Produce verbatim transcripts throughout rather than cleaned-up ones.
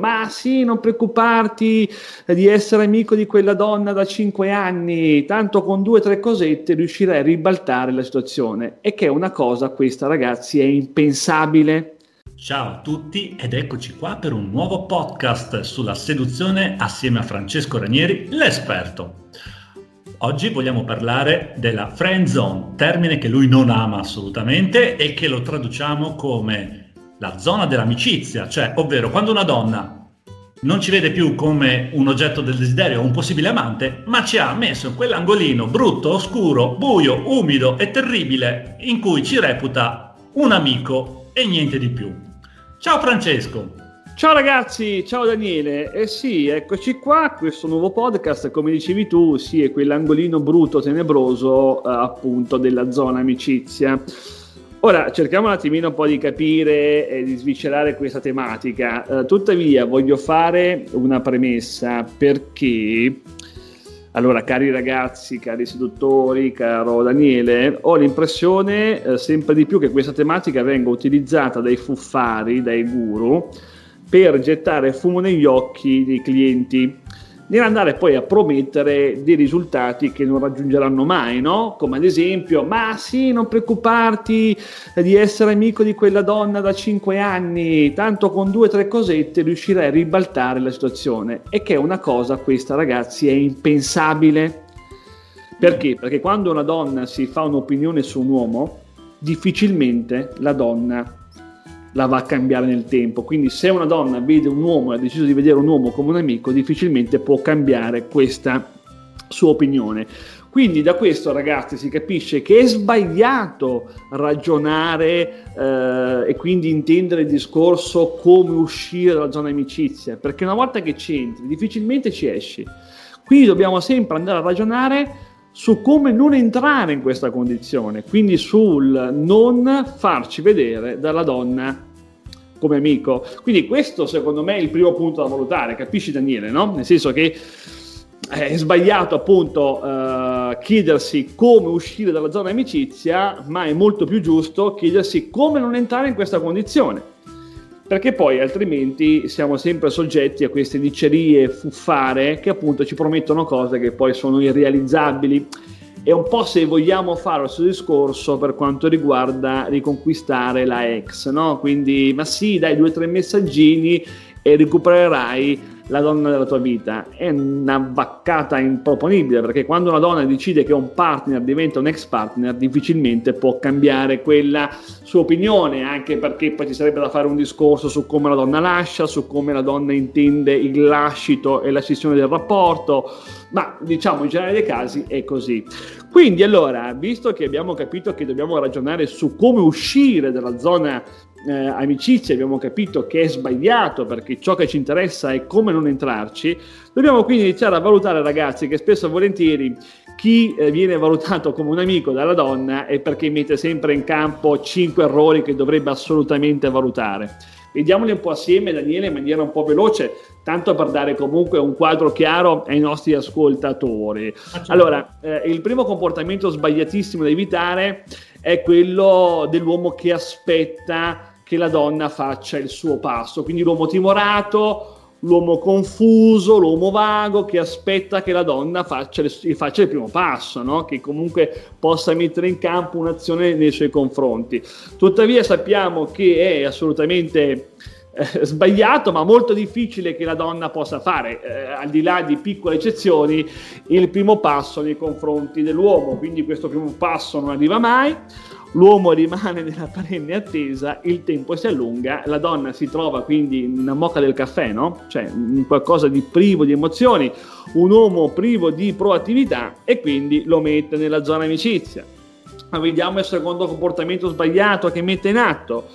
Ma sì, non preoccuparti di essere amico di quella donna da cinque anni, tanto con due o tre cosette riuscirai a ribaltare la situazione. E che è una cosa, questa ragazzi, è impensabile. Ciao a tutti ed eccoci qua per un nuovo podcast sulla seduzione assieme a Francesco Ranieri, l'esperto. Oggi vogliamo parlare della friend zone, termine che lui non ama assolutamente e che lo traduciamo come la zona dell'amicizia, cioè ovvero quando una donna non ci vede più come un oggetto del desiderio o un possibile amante, ma ci ha messo in quell'angolino brutto, oscuro, buio, umido e terribile in cui ci reputa un amico e niente di più. Ciao Francesco! Ciao ragazzi, ciao Daniele, eh sì, eccoci qua, questo nuovo podcast, come dicevi tu, sì, è quell'angolino brutto, tenebroso, eh, appunto, della zona amicizia. Ora cerchiamo un attimino un po' di capire e di sviscerare questa tematica, eh, tuttavia voglio fare una premessa perché, allora cari ragazzi, cari seduttori, caro Daniele, ho l'impressione eh, sempre di più che questa tematica venga utilizzata dai fuffari, dai guru, per gettare fumo negli occhi dei clienti, nell'andare poi a promettere dei risultati che non raggiungeranno mai, no? Come ad esempio, ma sì, non preoccuparti di essere amico di quella donna da cinque anni, tanto con due o tre cosette riuscirai a ribaltare la situazione. E che è una cosa, questa ragazzi, è impensabile. Perché? Perché quando una donna si fa un'opinione su un uomo, difficilmente la donna la va a cambiare nel tempo. Quindi se una donna vede un uomo e ha deciso di vedere un uomo come un amico, difficilmente può cambiare questa sua opinione. Quindi da questo, ragazzi, si capisce che è sbagliato ragionare eh, e quindi intendere il discorso come uscire dalla zona amicizia, perché una volta che ci entri difficilmente ci esci. Quindi dobbiamo sempre andare a ragionare su come non entrare in questa condizione, quindi sul non farci vedere dalla donna come amico. Quindi questo secondo me è il primo punto da valutare, capisci Daniele, no? Nel senso che è sbagliato appunto eh, chiedersi come uscire dalla zona amicizia, ma è molto più giusto chiedersi come non entrare in questa condizione, perché poi altrimenti siamo sempre soggetti a queste dicerie fuffare che appunto ci promettono cose che poi sono irrealizzabili. E un po' se vogliamo fare questo discorso per quanto riguarda riconquistare la ex, no? Quindi, ma sì, dai due o tre messaggini e recupererai la donna della tua vita. È una vaccata improponibile, perché quando una donna decide che un partner diventa un ex partner, difficilmente può cambiare quella sua opinione, anche perché poi ci sarebbe da fare un discorso su come la donna lascia, su come la donna intende il lascito e la scissione del rapporto, ma diciamo in generale dei casi è così. Quindi allora, visto che abbiamo capito che dobbiamo ragionare su come uscire dalla zona eh, amicizia, abbiamo capito che è sbagliato perché ciò che ci interessa è come non entrarci, dobbiamo quindi iniziare a valutare, ragazzi, che spesso e volentieri chi eh, viene valutato come un amico dalla donna è perché mette sempre in campo cinque errori che dovrebbe assolutamente valutare. Vediamoli un po' assieme, Daniele, in maniera un po' veloce, tanto per dare comunque un quadro chiaro ai nostri ascoltatori. Allora, eh, il primo comportamento sbagliatissimo da evitare è quello dell'uomo che aspetta che la donna faccia il suo passo, quindi l'uomo timorato, l'uomo confuso, l'uomo vago che aspetta che la donna faccia, faccia il primo passo, no? Che comunque possa mettere in campo un'azione nei suoi confronti. Tuttavia sappiamo che è assolutamente eh, sbagliato, ma molto difficile che la donna possa fare, eh, al di là di piccole eccezioni, il primo passo nei confronti dell'uomo. Quindi questo primo passo non arriva mai, l'uomo rimane nella perenne attesa, il tempo si allunga, la donna si trova quindi in una moka del caffè, no? Cioè in qualcosa di privo di emozioni, un uomo privo di proattività, e quindi lo mette nella zona amicizia. Ma vediamo il secondo comportamento sbagliato che mette in atto.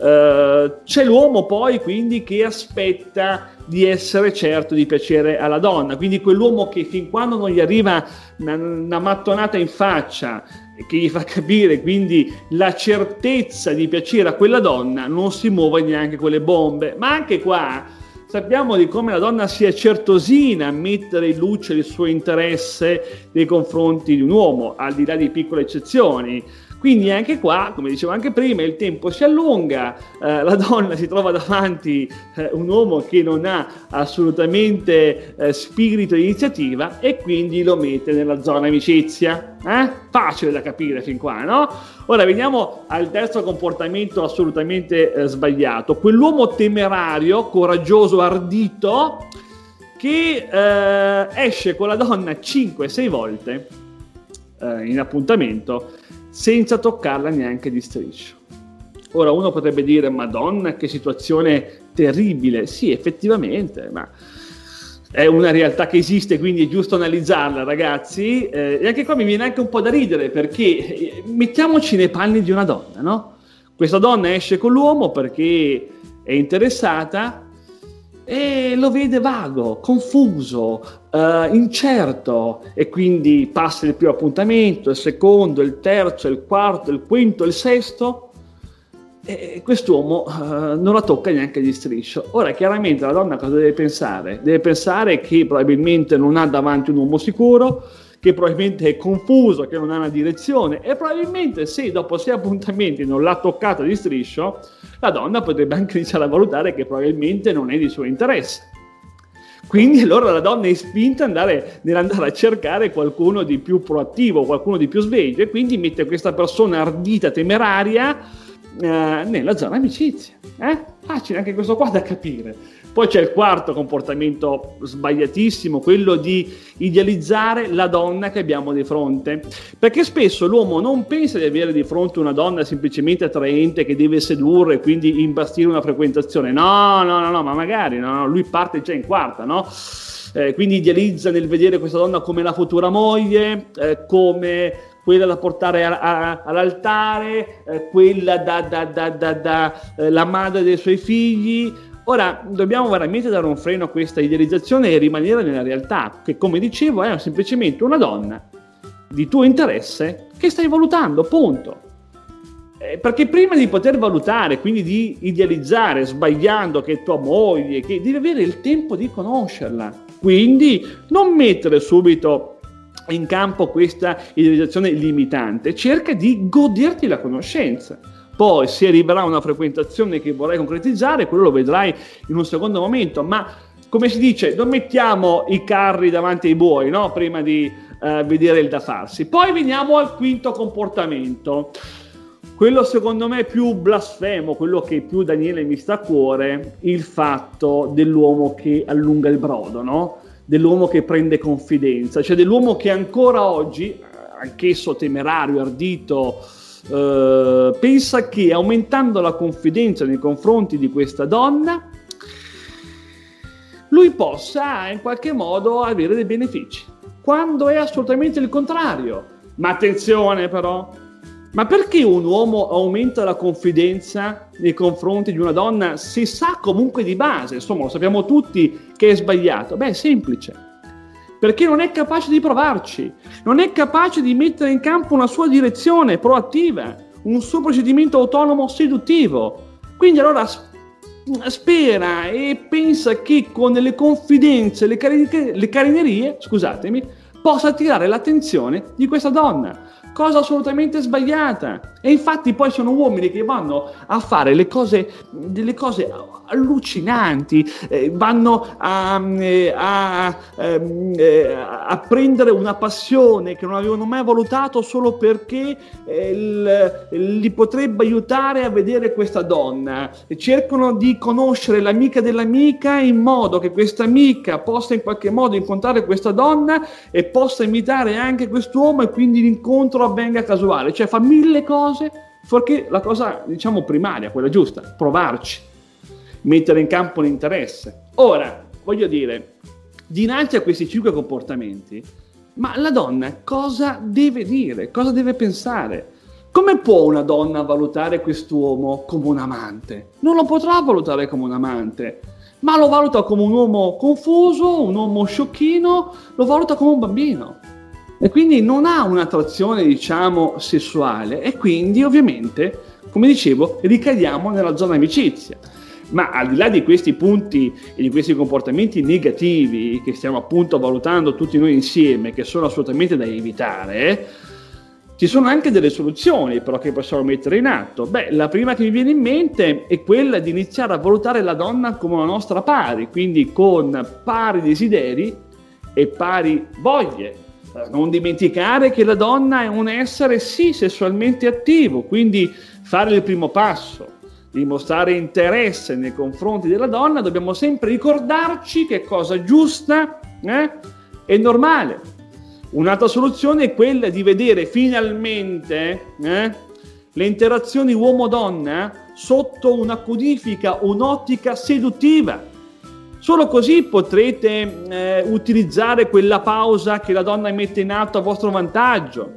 Uh, c'è l'uomo poi quindi che aspetta di essere certo di piacere alla donna, quindi quell'uomo che fin quando non gli arriva una, una mattonata in faccia che gli fa capire quindi la certezza di piacere a quella donna non si muove neanche con le bombe. Ma anche qua sappiamo di come la donna sia certosina a mettere in luce il suo interesse nei confronti di un uomo, al di là di piccole eccezioni. Quindi anche qua, come dicevo anche prima, il tempo si allunga, eh, la donna si trova davanti eh, un uomo che non ha assolutamente eh, spirito e iniziativa, e quindi lo mette nella zona amicizia. Eh? Facile da capire fin qua, no? Ora veniamo al terzo comportamento assolutamente eh, sbagliato. Quell'uomo temerario, coraggioso, ardito, che eh, esce con la donna cinque sei volte eh, in appuntamento senza toccarla neanche di striscio. Ora uno potrebbe dire: Madonna, che situazione terribile. Sì, effettivamente, ma è una realtà che esiste, quindi è giusto analizzarla, ragazzi. Eh, e anche qua mi viene anche un po' da ridere, perché mettiamoci nei panni di una donna, no? Questa donna esce con l'uomo perché è interessata, e lo vede vago, confuso, eh, incerto, e quindi passa il primo appuntamento, il secondo, il terzo, il quarto, il quinto, il sesto, e quest'uomo eh, non la tocca neanche di striscio. Ora chiaramente la donna cosa deve pensare? Deve pensare che probabilmente non ha davanti un uomo sicuro, che probabilmente è confuso, che non ha una direzione, e probabilmente se dopo sei appuntamenti non l'ha toccata di striscio, la donna potrebbe anche iniziare a valutare che probabilmente non è di suo interesse. Quindi allora la donna è spinta andare, nell'andare a cercare qualcuno di più proattivo, qualcuno di più sveglio, e quindi mette questa persona ardita, temeraria, eh, nella zona amicizia. Eh? Facile anche questo qua da capire. Poi c'è il quarto comportamento sbagliatissimo, quello di idealizzare la donna che abbiamo di fronte, perché spesso l'uomo non pensa di avere di fronte una donna semplicemente attraente che deve sedurre, quindi imbastire una frequentazione. No, no, no, no, ma magari no, no, lui parte già in quarta, no? Eh, quindi idealizza nel vedere questa donna come la futura moglie, eh, come quella da portare a, a, all'altare, eh, quella da, da, da, da, da eh, la madre dei suoi figli. Ora, dobbiamo veramente dare un freno a questa idealizzazione e rimanere nella realtà, che, come dicevo, è semplicemente una donna di tuo interesse che stai valutando, punto. Eh, perché prima di poter valutare, quindi di idealizzare, sbagliando che è tua moglie, che devi avere il tempo di conoscerla. Quindi non mettere subito in campo questa idealizzazione limitante, cerca di goderti la conoscenza. Poi se arriverà una frequentazione che vorrai concretizzare, quello lo vedrai in un secondo momento, ma come si dice, non mettiamo i carri davanti ai buoi, no? Prima di eh, vedere il da farsi. Poi veniamo al quinto comportamento, quello secondo me più blasfemo, quello che più Daniele mi sta a cuore, il fatto dell'uomo che allunga il brodo, no? Dell'uomo che prende confidenza, cioè dell'uomo che ancora oggi, anch'esso temerario, ardito, Uh, pensa che aumentando la confidenza nei confronti di questa donna lui possa in qualche modo avere dei benefici, quando è assolutamente il contrario. Ma attenzione però, ma perché un uomo aumenta la confidenza nei confronti di una donna se sa comunque di base, insomma lo sappiamo tutti che è sbagliato? Beh, è semplice, perché non è capace di provarci, non è capace di mettere in campo una sua direzione proattiva, un suo procedimento autonomo seduttivo. Quindi allora spera e pensa che con le confidenze, le, cari- le carinerie, scusatemi, possa attirare l'attenzione di questa donna. Cosa assolutamente sbagliata. E infatti poi sono uomini che vanno a fare le cose, delle cose allucinanti, eh, vanno a, eh, a, eh, a prendere una passione che non avevano mai valutato solo perché eh, il, li potrebbe aiutare a vedere questa donna. Cercano di conoscere l'amica dell'amica in modo che questa amica possa in qualche modo incontrare questa donna e possa imitare anche quest'uomo, e quindi l'incontro avvenga casuale. Cioè fa mille cose, fuorché la cosa, diciamo, primaria, quella giusta, provarci, mettere in campo l'interesse. Ora, voglio dire, dinanzi a questi cinque comportamenti, ma la donna cosa deve dire? Cosa deve pensare? Come può una donna valutare quest'uomo come un amante? Non lo potrà valutare come un amante, ma lo valuta come un uomo confuso, un uomo sciocchino, lo valuta come un bambino. E quindi non ha un'attrazione, diciamo, sessuale, e quindi ovviamente, come dicevo, ricadiamo nella zona amicizia. Ma al di là di questi punti e di questi comportamenti negativi che stiamo appunto valutando tutti noi insieme, che sono assolutamente da evitare, Ci sono anche delle soluzioni però che possiamo mettere in atto. Beh, la prima che mi viene in mente è quella di iniziare a valutare la donna come una nostra pari, quindi con pari desideri e pari voglie. Non dimenticare che la donna è un essere sì sessualmente attivo, quindi fare il primo passo, dimostrare interesse nei confronti della donna, dobbiamo sempre ricordarci che è cosa giusta eh, e normale. Un'altra soluzione è quella di vedere finalmente eh, le interazioni uomo-donna sotto una codifica, un'ottica seduttiva. Solo così potrete eh, utilizzare quella pausa che la donna mette in atto a vostro vantaggio.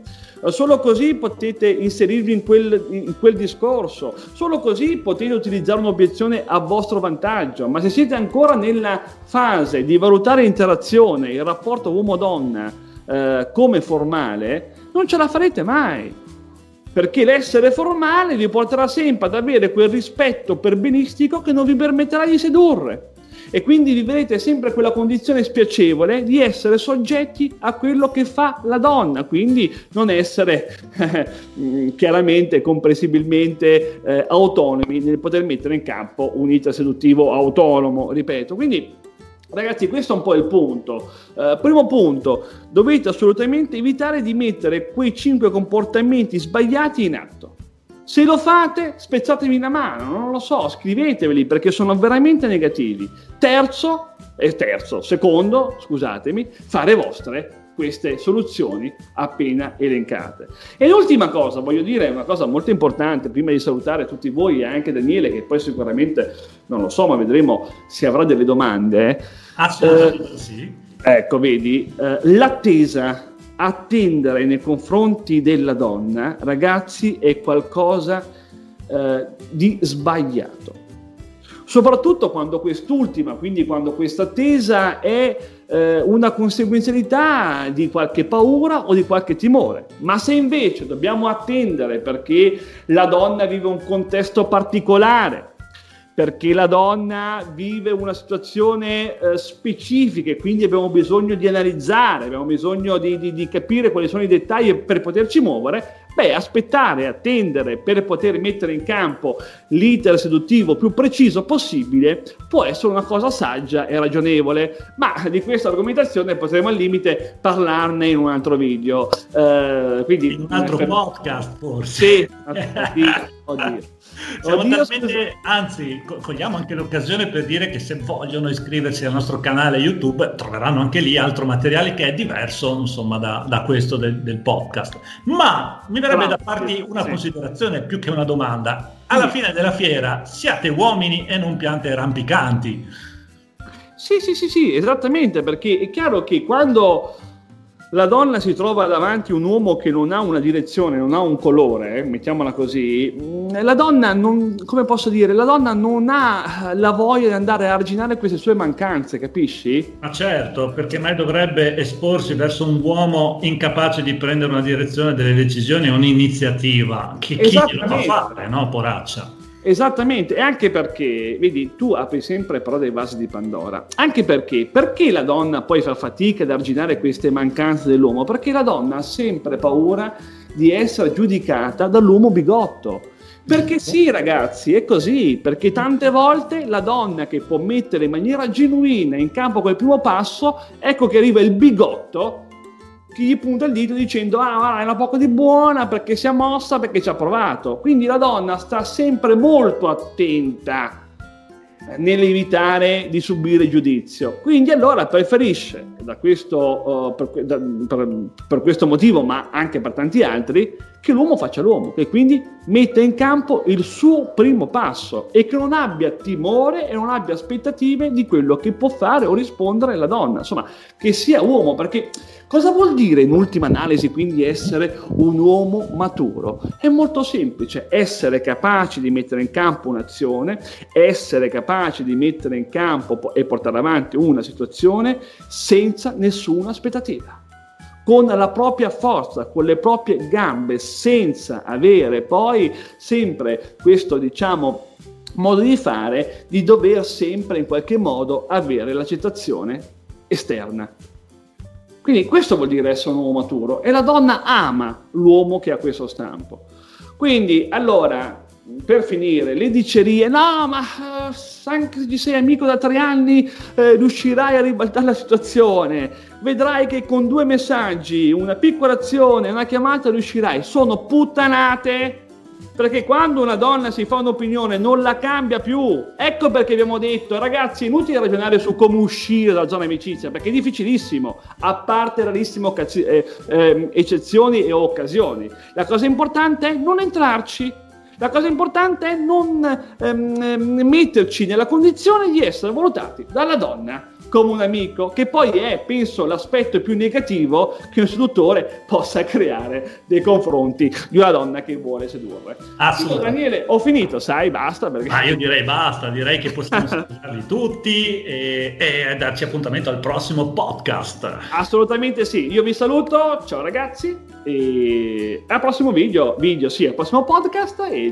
Solo così potete inserirvi in quel, in quel discorso. Solo così potete utilizzare un'obiezione a vostro vantaggio. Ma se siete ancora nella fase di valutare interazione, il rapporto uomo-donna eh, come formale, non ce la farete mai. Perché l'essere formale vi porterà sempre ad avere quel rispetto perbenistico che non vi permetterà di sedurre. E quindi vivrete sempre quella condizione spiacevole di essere soggetti a quello che fa la donna, quindi non essere eh, chiaramente, comprensibilmente eh, autonomi nel poter mettere in campo un iter seduttivo autonomo, ripeto. Quindi ragazzi, questo è un po' il punto. Eh, primo punto, dovete assolutamente evitare di mettere quei cinque comportamenti sbagliati in atto. Se lo fate, spezzatevi una mano, non lo so, scriveteveli perché sono veramente negativi. Terzo, e terzo, secondo, scusatemi, fare vostre queste soluzioni appena elencate. E l'ultima cosa, voglio dire, una cosa molto importante, prima di salutare tutti voi e anche Daniele, che poi sicuramente, non lo so, ma vedremo se avrà delle domande. Assolutamente eh, sì. Ecco, vedi, eh, l'attesa. Attendere nei confronti della donna, ragazzi, è qualcosa eh, di sbagliato, soprattutto quando quest'ultima, quindi quando questa attesa è eh, una conseguenzialità di qualche paura o di qualche timore. Ma se invece dobbiamo attendere perché la donna vive un contesto particolare, perché la donna vive una situazione eh, specifica e quindi abbiamo bisogno di analizzare, abbiamo bisogno di, di, di capire quali sono i dettagli per poterci muovere, beh, aspettare, attendere per poter mettere in campo l'iter seduttivo più preciso possibile può essere una cosa saggia e ragionevole, ma di questa argomentazione potremo al limite parlarne in un altro video. Eh, quindi, in un altro per... podcast, forse. Sì, oddio. Oddio. Siamo Oddio, talmente, anzi, cogliamo anche l'occasione per dire che se vogliono iscriversi al nostro canale YouTube troveranno anche lì altro materiale che è diverso, insomma, da, da questo del, del podcast. Ma mi verrebbe da farti una sì. considerazione più che una domanda. Alla sì. fine della fiera siate uomini e non piante arrampicanti. Sì, sì, sì, sì, esattamente, perché è chiaro che quando la donna si trova davanti a un uomo che non ha una direzione, non ha un colore, eh, mettiamola così, la donna non, come posso dire, la donna non ha la voglia di andare a arginare queste sue mancanze, capisci? Ma certo, perché mai dovrebbe esporsi verso un uomo incapace di prendere una direzione, delle decisioni o un'iniziativa, che chi lo fa fare, no, poraccia? Esattamente, e anche perché, vedi, tu apri sempre però dei vasi di Pandora, anche perché, perché la donna poi fa fatica ad arginare queste mancanze dell'uomo? Perché la donna ha sempre paura di essere giudicata dall'uomo bigotto, perché sì ragazzi, è così, perché tante volte la donna che può mettere in maniera genuina in campo quel primo passo, ecco che arriva il bigotto che gli punta il dito dicendo ah, è una poco di buona perché si è mossa, perché ci ha provato. Quindi la donna sta sempre molto attenta nell'evitare di subire giudizio, quindi allora preferisce da questo, uh, per, da, per, per questo motivo, ma anche per tanti altri, che l'uomo faccia l'uomo, che quindi metta in campo il suo primo passo e che non abbia timore e non abbia aspettative di quello che può fare o rispondere la donna, insomma, che sia uomo. Perché cosa vuol dire in ultima analisi quindi essere un uomo maturo? È molto semplice, essere capace di mettere in campo un'azione, essere capace di mettere in campo e portare avanti una situazione senza nessuna aspettativa, con la propria forza, con le proprie gambe, senza avere poi sempre questo, diciamo, modo di fare, di dover sempre in qualche modo avere l'accettazione esterna. Quindi questo vuol dire essere un uomo maturo, e la donna ama l'uomo che ha questo stampo. Quindi, allora, per finire, le dicerie, no, ma uh, anche se ci sei amico da tre anni eh, riuscirai a ribaltare la situazione, vedrai che con due messaggi, una piccola azione, una chiamata riuscirai, sono puttanate, perché quando una donna si fa un'opinione non la cambia più. Ecco perché abbiamo detto, ragazzi, è inutile ragionare su come uscire dalla zona amicizia, perché è difficilissimo, a parte rarissime occas- eh, eh, eccezioni e occasioni. La cosa importante è non entrarci, la cosa importante è non ehm, metterci nella condizione di essere valutati dalla donna come un amico, che poi è, penso, l'aspetto più negativo che un seduttore possa creare nei confronti di una donna che vuole sedurre. Assolutamente. Daniele, ho finito, sai, basta. Perché... Ma io direi basta, direi che possiamo salutarli tutti e, e darci appuntamento al prossimo podcast. Assolutamente sì, io vi saluto, ciao ragazzi, e al prossimo video, video sì, al prossimo podcast, e